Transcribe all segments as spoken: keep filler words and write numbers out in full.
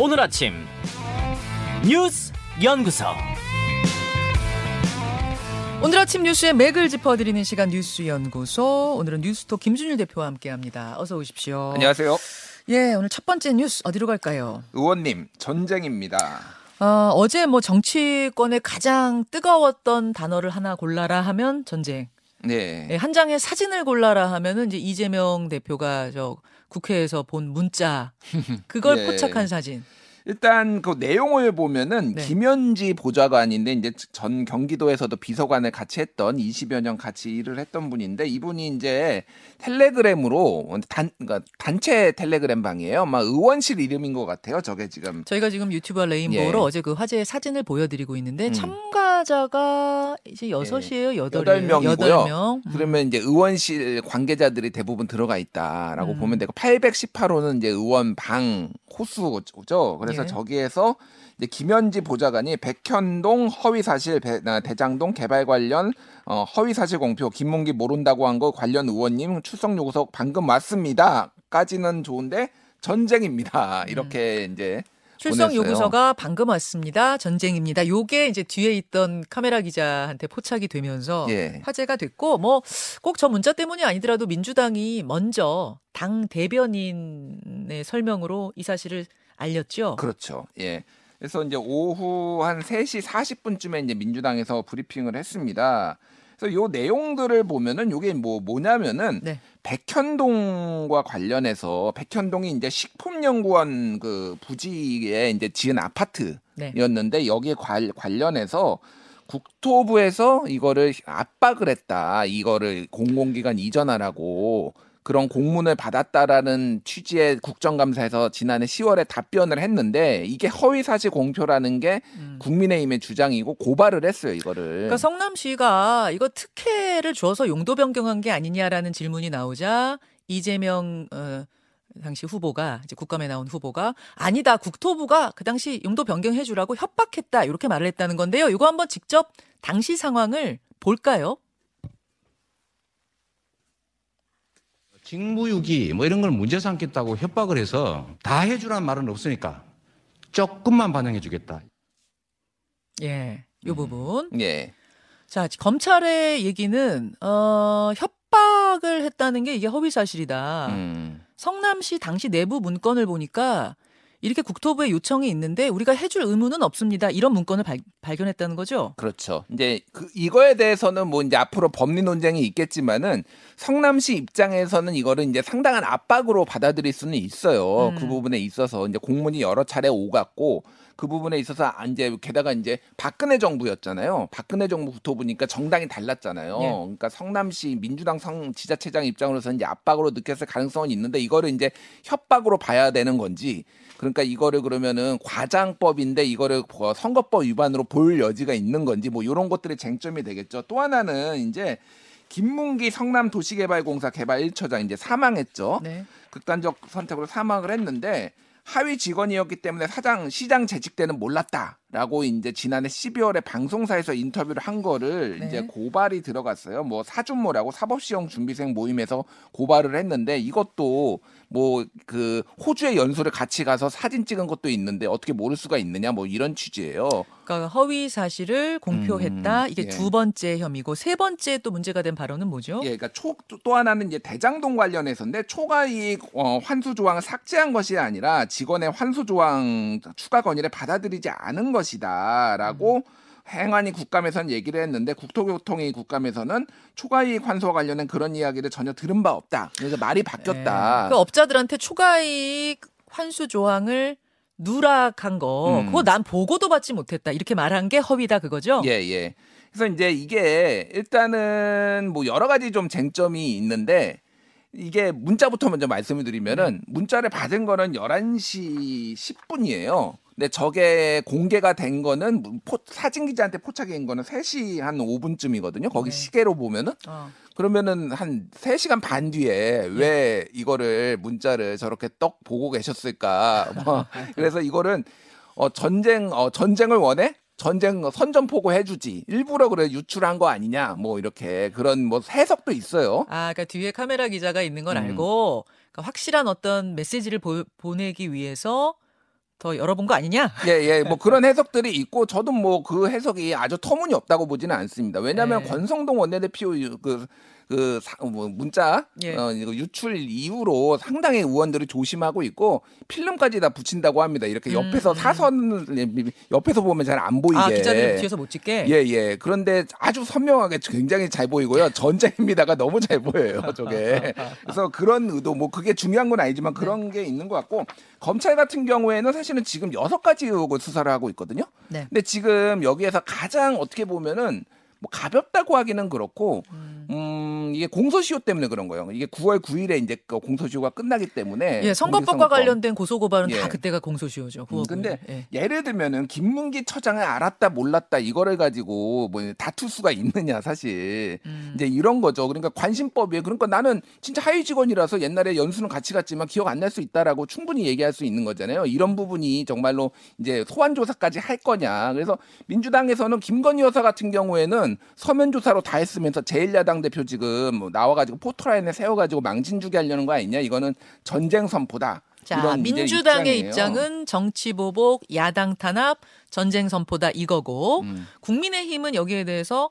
오늘 아침 뉴스 연구소. 오늘 아침 뉴스의 맥을 짚어드리는 시간 뉴스 연구소. 오늘은 뉴스톱 김준일 대표와 함께합니다. 어서 오십시오. 안녕하세요. 예, 오늘 첫 번째 뉴스 어디로 갈까요? 의원님, 전쟁입니다. 어, 어제 뭐 정치권에 가장 뜨거웠던 단어를 하나 골라라 하면 전쟁. 네. 네, 한 장의 사진을 골라라 하면은 이제 이재명 대표가 저 국회에서 본 문자 그걸 네. 포착한 사진. 일단 그 내용을 보면은 네. 김현지 보좌관인데 이제 전 경기도에서도 비서관을 같이 했던 이십여 년 같이 일을 했던 분인데 이분이 이제 텔레그램으로 단 그러니까 단체 텔레그램 방이에요. 막 의원실 이름인 것 같아요. 저게 지금 저희가 지금 유튜버 레인보우로 예. 어제 그 화제의 사진을 보여드리고 있는데 음. 참가자가 이제 여섯이에요, 예. 여덟 명이고요. 여덟 명. 음. 그러면 이제 의원실 관계자들이 대부분 들어가 있다라고 음. 보면 되고 팔백십팔 호는 이제 의원 방 호수죠. 그래서 예. 저기에서 이제 김현지 보좌관이 백현동 허위사실 배, 대장동 개발 관련 어, 허위사실 공표 김문기 모른다고 한 거 관련 의원님 출석 요구서 방금 왔습니다. 까지는 좋은데 전쟁입니다. 이렇게 음. 이제 출석 보냈어요. 요구서가 방금 왔습니다. 전쟁입니다. 요게 이제 뒤에 있던 카메라 기자한테 포착이 되면서 예. 화제가 됐고 뭐 꼭 저 문자 때문이 아니더라도 민주당이 먼저 당 대변인의 설명으로 이 사실을 알렸죠. 그렇죠. 예. 그래서 이제 오후 한 세 시 사십 분쯤에 이제 민주당에서 브리핑을 했습니다. 그래서 요 내용들을 보면은 요게 뭐 뭐냐면은 네. 백현동과 관련해서 백현동이 이제 식품연구원 그 부지에 이제 지은 아파트였는데 네. 여기에 관, 관련해서 국토부에서 이거를 압박을 했다. 이거를 공공기관 이전하라고 그런 공문을 받았다라는 취지의 국정감사에서 지난해 시월에 답변을 했는데 이게 허위사실 공표라는 게 국민의힘의 주장이고 고발을 했어요. 이거를. 그러니까 성남시가 이거 특혜를 줘서 용도 변경한 게 아니냐라는 질문이 나오자 이재명 어, 당시 후보가 이제 국감에 나온 후보가 아니다. 국토부가 그 당시 용도 변경해주라고 협박했다. 이렇게 말을 했다는 건데요. 이거 한번 직접 당시 상황을 볼까요? 직무유기 뭐 이런 걸 문제 삼겠다고 협박을 해서 다 해주라는 말은 없으니까 조금만 반영해주겠다. 예, 이 부분. 음, 예. 자, 검찰의 얘기는 어, 협박을 했다는 게 이게 허위 사실이다. 음. 성남시 당시 내부 문건을 보니까 이렇게 국토부의 요청이 있는데 우리가 해줄 의무는 없습니다. 이런 문건을 발, 발견했다는 거죠. 그렇죠. 이제 그 이거에 대해서는 뭐 이제 앞으로 법리 논쟁이 있겠지만은 성남시 입장에서는 이거를 이제 상당한 압박으로 받아들일 수는 있어요. 음. 그 부분에 있어서 이제 공문이 여러 차례 오갔고 그 부분에 있어서 이제 게다가 이제 박근혜 정부였잖아요. 박근혜 정부 국토부니까 정당이 달랐잖아요. 예. 그러니까 성남시 민주당 성 지자체장 입장으로서 이제 압박으로 느꼈을 가능성은 있는데 이거를 이제 협박으로 봐야 되는 건지. 그러니까 이거를 그러면은 과장법인데 이거를 선거법 위반으로 볼 여지가 있는 건지 뭐 이런 것들이 쟁점이 되겠죠. 또 하나는 이제 김문기 성남도시개발공사 개발 일 처장 이제 사망했죠. 네. 극단적 선택으로 사망을 했는데 하위 직원이었기 때문에 사장 시장 재직 때는 몰랐다라고 이제 지난해 십이월에 방송사에서 인터뷰를 한 거를 네. 이제 고발이 들어갔어요. 뭐 사준모라고 사법시험 준비생 모임에서 고발을 했는데 이것도 뭐 그 호주의 연수를 같이 가서 사진 찍은 것도 있는데 어떻게 모를 수가 있느냐 뭐 이런 취지예요. 그러니까 허위 사실을 공표했다. 음, 이게 예. 두 번째 혐의고 세 번째 또 문제가 된 발언은 뭐죠? 예, 그러니까 초, 또 하나는 이제 대장동 관련해서인데 초과이익 어, 환수 조항을 삭제한 것이 아니라 직원의 환수 조항 추가 건의를 받아들이지 않은 것이다라고. 음. 행안위 국감에서는 얘기를 했는데 국토교통위 국감에서는 초과이익 환수와 관련된 그런 이야기를 전혀 들은 바 없다. 그래서 말이 바뀌었다. 네. 그 업자들한테 초과이익 환수 조항을 누락한 거, 음. 그거 난 보고도 받지 못했다. 이렇게 말한 게 허위다 그거죠? 예, 예. 그래서 이제 이게 일단은 뭐 여러 가지 좀 쟁점이 있는데 이게 문자부터 먼저 말씀을 드리면은 문자를 받은 거는 열한 시 십 분이에요. 근데 저게 공개가 된 거는 포, 사진 기자한테 포착이 된 거는 세 시 한 오 분쯤이거든요. 거기 네. 시계로 보면은 어. 그러면은 한 세 시간 반 뒤에 왜 이거를 문자를 저렇게 떡 보고 계셨을까? 뭐. 그래서 이거는 어, 전쟁 어, 전쟁을 원해? 전쟁 선전포고 해주지 일부러 그래 유출한 거 아니냐 뭐 이렇게 그런 뭐 해석도 있어요. 아, 그러니까 뒤에 카메라 기자가 있는 걸 음. 알고 그러니까 확실한 어떤 메시지를 보, 보내기 위해서 더 열어본 거 아니냐? 예, 예. 뭐 그런 해석들이 있고, 저도 뭐 그 해석이 아주 터무니없다고 보지는 않습니다. 왜냐하면 네. 권성동 원내대표 그, 그 사, 뭐 문자 예. 어, 이거 유출 이후로 상당히 의원들이 조심하고 있고 필름까지 다 붙인다고 합니다. 이렇게 옆에서 음, 사선 음. 옆에서 보면 잘 안 보이게. 아, 기자들 뒤에서 못 찍게. 예예. 예. 그런데 아주 선명하게 굉장히 잘 보이고요. 전자입니다가 너무 잘 보여요. 저게. 그래서 그런 의도 뭐 그게 중요한 건 아니지만 그런 네. 게 있는 것 같고, 검찰 같은 경우에는 사실은 지금 여섯 가지 의혹을 수사를 하고 있거든요. 네. 근데 지금 여기에서 가장 어떻게 보면은 뭐 가볍다고 하기는 그렇고, 음. 음, 이게 공소시효 때문에 그런 거예요. 이게 구월 구일에 이제 공소시효가 끝나기 때문에. 예, 선거법과 관련된 고소고발은 예. 다 그때가 공소시효죠. 음, 근데 예. 예를 들면은 김문기 처장을 알았다 몰랐다 이거를 가지고 뭐 다툴 수가 있느냐 사실. 음. 이제 이런 거죠. 그러니까 관심법이에요. 그러니까 나는 진짜 하위 직원이라서 옛날에 연수는 같이 갔지만 기억 안 날 수 있다라고 충분히 얘기할 수 있는 거잖아요. 이런 부분이 정말로 이제 소환 조사까지 할 거냐. 그래서 민주당에서는 김건희 여사 같은 경우에는 서면 조사로 다 했으면서 제일 야당 대표 지금 나와가지고 포토라인에 세워가지고 망신주게 하려는 거 아니냐, 이거는 전쟁 선포다. 자, 민주당의 입장은 정치 보복, 야당 탄압, 전쟁 선포다 이거고, 음. 국민의힘은 여기에 대해서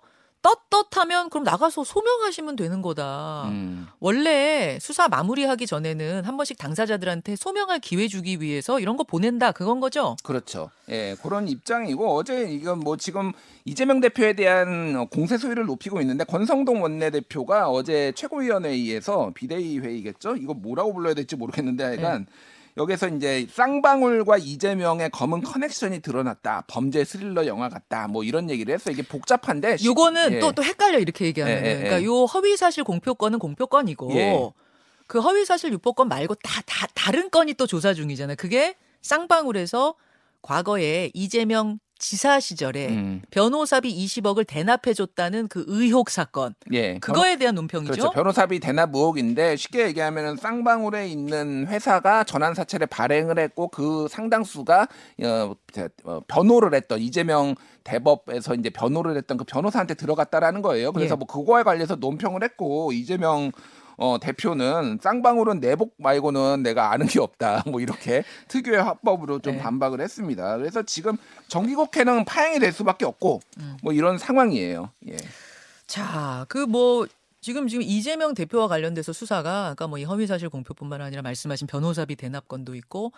떳떳하면 그럼 나가서 소명하시면 되는 거다. 음. 원래 수사 마무리하기 전에는 한 번씩 당사자들한테 소명할 기회 주기 위해서 이런 거 보낸다, 그건 거죠? 그렇죠. 예, 그런 입장이고, 어제 이건 뭐 지금 이재명 대표에 대한 공세 소위를 높이고 있는데, 권성동 원내대표가 어제 최고위원회의에서 비대위 회의겠죠? 이거 뭐라고 불러야 될지 모르겠는데 하여간 예. 여기서 이제 쌍방울과 이재명의 검은 커넥션이 드러났다. 범죄 스릴러 영화 같다. 뭐 이런 얘기를 했어요. 이게 복잡한데. 요거는 예. 또, 또 헷갈려 이렇게 얘기하면. 예, 예, 그러니까 예. 요 허위사실 공표건은 공표건이고 예. 그 허위사실 유포건 말고 다, 다 다른 건이 또 조사 중이잖아요. 그게 쌍방울에서 과거에 이재명 지사 시절에 음. 변호사비 이십억을 대납해줬다는 그 의혹 사건, 예, 그거에 변호, 대한 논평이죠. 그렇죠. 변호사비 대납 의혹인데, 쉽게 얘기하면 쌍방울에 있는 회사가 전환사채를 발행을 했고 그 상당수가 어, 변호를 했던 이재명 대법에서 이제 변호를 했던 그 변호사한테 들어갔다라는 거예요. 그래서 예. 뭐 그거에 관련해서 논평을 했고, 이재명 어, 대표는 쌍방울은 내복 말고는 내가 아는 게 없다. 뭐 이렇게 특유의 화법으로 좀 네. 반박을 했습니다. 그래서 지금 정기국회는 파행이 될 수밖에 없고 음. 뭐 이런 상황이에요. 예. 자, 그 뭐 지금 지금 이재명 대표와 관련돼서 수사가 아까 뭐 이 허위사실 공표뿐만 아니라 말씀하신 변호사비 대납건도 있고,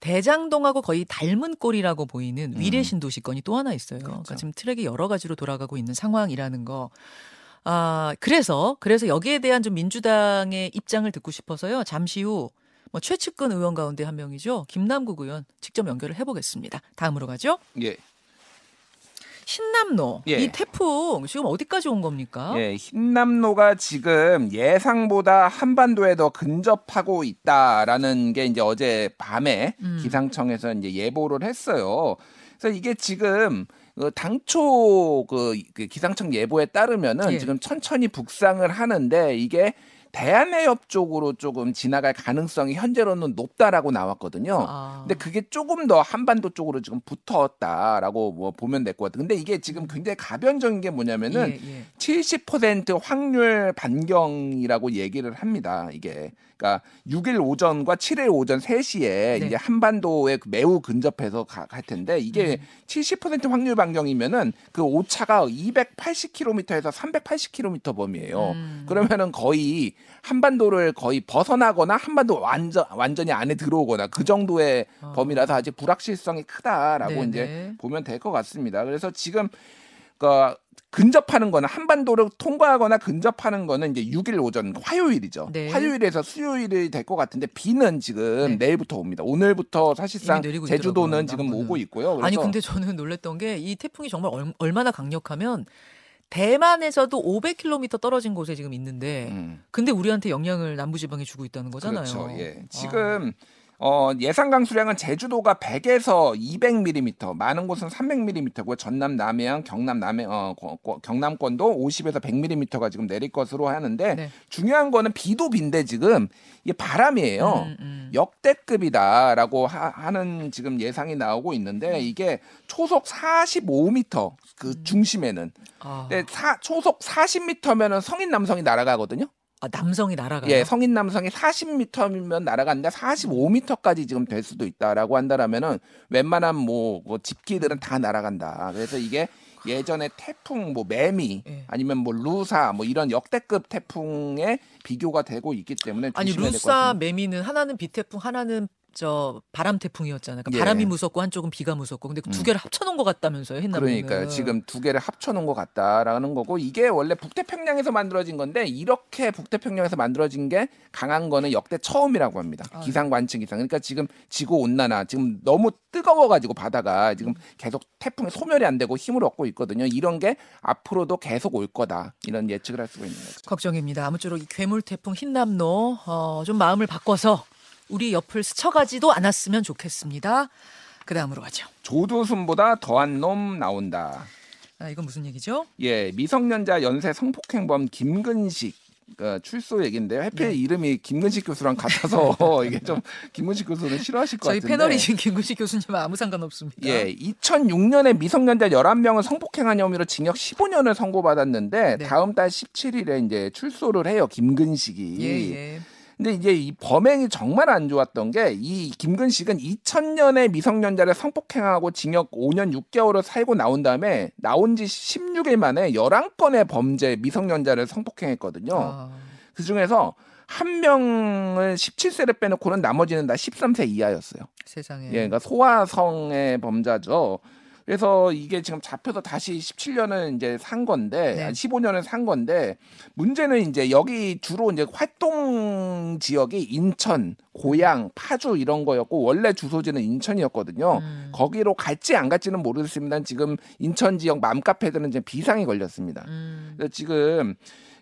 대장동하고 거의 닮은 꼴이라고 보이는 음. 위례신도시 건이 또 하나 있어요. 그렇죠. 그러니까 지금 트랙이 여러 가지로 돌아가고 있는 상황이라는 거. 아, 그래서, 그래서 여기에 대한 좀 민주당의 입장을 듣고 싶어서요. 잠시 후, 뭐, 최측근 의원 가운데 한 명이죠. 김남국 의원 직접 연결을 해보겠습니다. 다음으로 가죠. 예. 흰남로, 예. 이 태풍 지금 어디까지 온 겁니까? 예, 흰남로가 지금 예상보다 한반도에 더 근접하고 있다라는 게 이제 어제 밤에 음. 기상청에서 이제 예보를 했어요. 그래서 이게 지금 그 당초 그 기상청 예보에 따르면은 예. 지금 천천히 북상을 하는데, 이게 대한해협 쪽으로 조금 지나갈 가능성이 현재로는 높다라고 나왔거든요. 아. 근데 그게 조금 더 한반도 쪽으로 지금 붙었다라고 뭐 보면 될 것 같아요. 근데 이게 지금 굉장히 가변적인 게 뭐냐면은 예, 예. 칠십 퍼센트 확률 반경이라고 얘기를 합니다. 이게 그러니까 육일 오전과 칠일 오전 세 시에 네. 이제 한반도에 매우 근접해서 가, 갈 텐데, 이게 음. 칠십 퍼센트 확률 반경이면은 그 오차가 이백팔십 킬로미터에서 삼백팔십 킬로미터 범위예요. 음. 그러면은 거의 한반도를 거의 벗어나거나 한반도 완전 완전히 안에 들어오거나 그 정도의 아. 범위라서 아직 불확실성이 크다라고 네네. 이제 보면 될 것 같습니다. 그래서 지금 그 근접하는 거는, 한반도를 통과하거나 근접하는 거는 이제 육일 오전 화요일이죠. 네. 화요일에서 수요일이 될 것 같은데, 비는 지금 네. 내일부터 옵니다. 오늘부터 사실상 제주도는 있더라고요. 지금 남부는. 오고 있고요. 그래서 아니 근데 저는 놀랬던 게, 이 태풍이 정말 얼, 얼마나 강력하면 대만에서도 오백 킬로미터 떨어진 곳에 지금 있는데 음. 근데 우리한테 영향을 남부지방에 주고 있다는 거잖아요. 그렇죠. 예. 지금 아. 어, 예상 강수량은 제주도가 백에서 이백 밀리미터, 많은 곳은 삼백 밀리미터고요. 전남 남해안, 경남 남해안, 어, 경남권도 오십에서 백 밀리미터가 지금 내릴 것으로 하는데 네. 중요한 거는 비도 빈데 지금 이게 바람이에요. 음, 음. 역대급이다라고 하, 하는 지금 예상이 나오고 있는데 음. 이게 초속 사십오 미터 그 중심에는 아. 근데 사, 초속 사십 미터면은 성인 남성이 날아가거든요. 아, 남성이 날아가요? 예, 성인 남성이 사십 미터면 날아가는데 사십오 미터까지 지금 될 수도 있다라고 한다라면은 웬만한 뭐, 뭐 집기들은 다 날아간다. 그래서 이게 예전에 태풍 뭐 매미 예. 아니면 뭐 루사 뭐 이런 역대급 태풍에 비교가 되고 있기 때문에 아니 루사 매미는 하나는 비태풍 하나는 저 바람 태풍이었잖아요. 그러니까 예. 바람이 무섭고 한쪽은 비가 무섭고 근데 그 두 개를 음. 합쳐놓은 것 같다면서요. 흰남로는. 그러니까요. 지금 두 개를 합쳐놓은 것 같다라는 거고 이게 원래 북태평양에서 만들어진 건데 이렇게 북태평양에서 만들어진 게 강한 거는 역대 처음이라고 합니다. 아, 기상관측 이상. 그러니까 지금 지구온난화 지금 너무 뜨거워가지고 바다가 지금 계속 태풍이 소멸이 안 되고 힘을 얻고 있거든요. 이런 게 앞으로도 계속 올 거다. 이런 예측을 할 수가 있는 거죠. 걱정입니다. 아무쪼록 이 괴물 태풍 흰남로 어, 좀 마음을 바꿔서 우리 옆을 스쳐가지도 않았으면 좋겠습니다. 그 다음으로 가죠. 조두순보다 더한 놈 나온다. 아, 이건 무슨 얘기죠? 예, 미성년자 연쇄 성폭행범 김근식 어, 출소 얘기인데요. 해필 네. 이름이 김근식 교수랑 같아서 이게 좀 김근식 교수는 싫어하실 것 저희 같은데. 저희 패널이신 김근식 교수님은 아무 상관없습니다. 예, 이천육 년에 미성년자 열한 명을 성폭행한 혐의로 징역 십오 년을 선고받았는데 네. 다음 달 십칠 일에 이제 출소를 해요. 김근식이. 예, 예. 근데 이제 이 범행이 정말 안 좋았던 게 이 김근식은 이천 년에 미성년자를 성폭행하고 징역 오 년 육 개월을 살고 나온 다음에 나온 지 십육 일 만에 열한 건의 범죄 미성년자를 성폭행했거든요. 아. 그중에서 한 명은 십칠 세를 빼놓고는 나머지는 다 십삼 세 이하였어요. 세상에. 예, 그러니까 소아성의 범자죠. 그래서 이게 지금 잡혀서 다시 십칠 년을 이제 산 건데, 네. 십오 년을 산 건데, 문제는 이제 여기 주로 이제 활동 지역이 인천, 고양, 파주 이런 거였고, 원래 주소지는 인천이었거든요. 음. 거기로 갈지 안 갈지는 모르겠습니다. 지금 인천 지역 맘카페들은 이제 비상이 걸렸습니다. 음. 그래서 지금,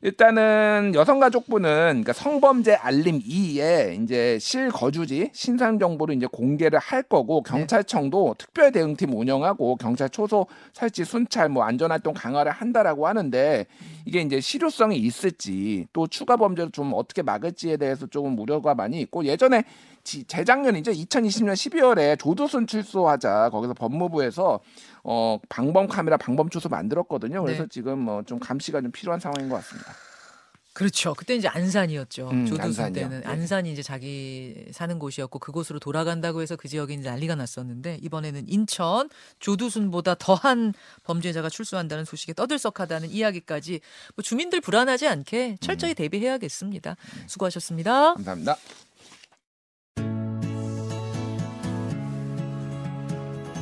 일단은 여성가족부는 그러니까 성범죄 알림 이에 이제 실거주지 신상 정보를 이제 공개를 할 거고 경찰청도 네. 특별 대응팀 운영하고 경찰 초소 설치 순찰 뭐 안전활동 강화를 한다라고 하는데 이게 이제 실효성이 있을지 또 추가 범죄를 좀 어떻게 막을지에 대해서 조금 우려가 많이 있고 예전에 지, 재작년이죠 이천이십 년 십이 월에 조두순 출소하자 거기서 법무부에서 어, 방범 카메라 방범 초소 만들었거든요. 그래서 네. 지금 뭐 좀 감시가 좀 필요한 상황인 것 같습니다. 그렇죠. 그때 이제 안산이었죠. 음, 조두순 때는 네. 안산이 이제 자기 사는 곳이었고 그곳으로 돌아간다고 해서 그 지역이 이제 난리가 났었는데 이번에는 인천 조두순보다 더한 범죄자가 출소한다는 소식에 떠들썩하다는 이야기까지 뭐 주민들 불안하지 않게 철저히 대비해야겠습니다. 음. 수고하셨습니다. 감사합니다.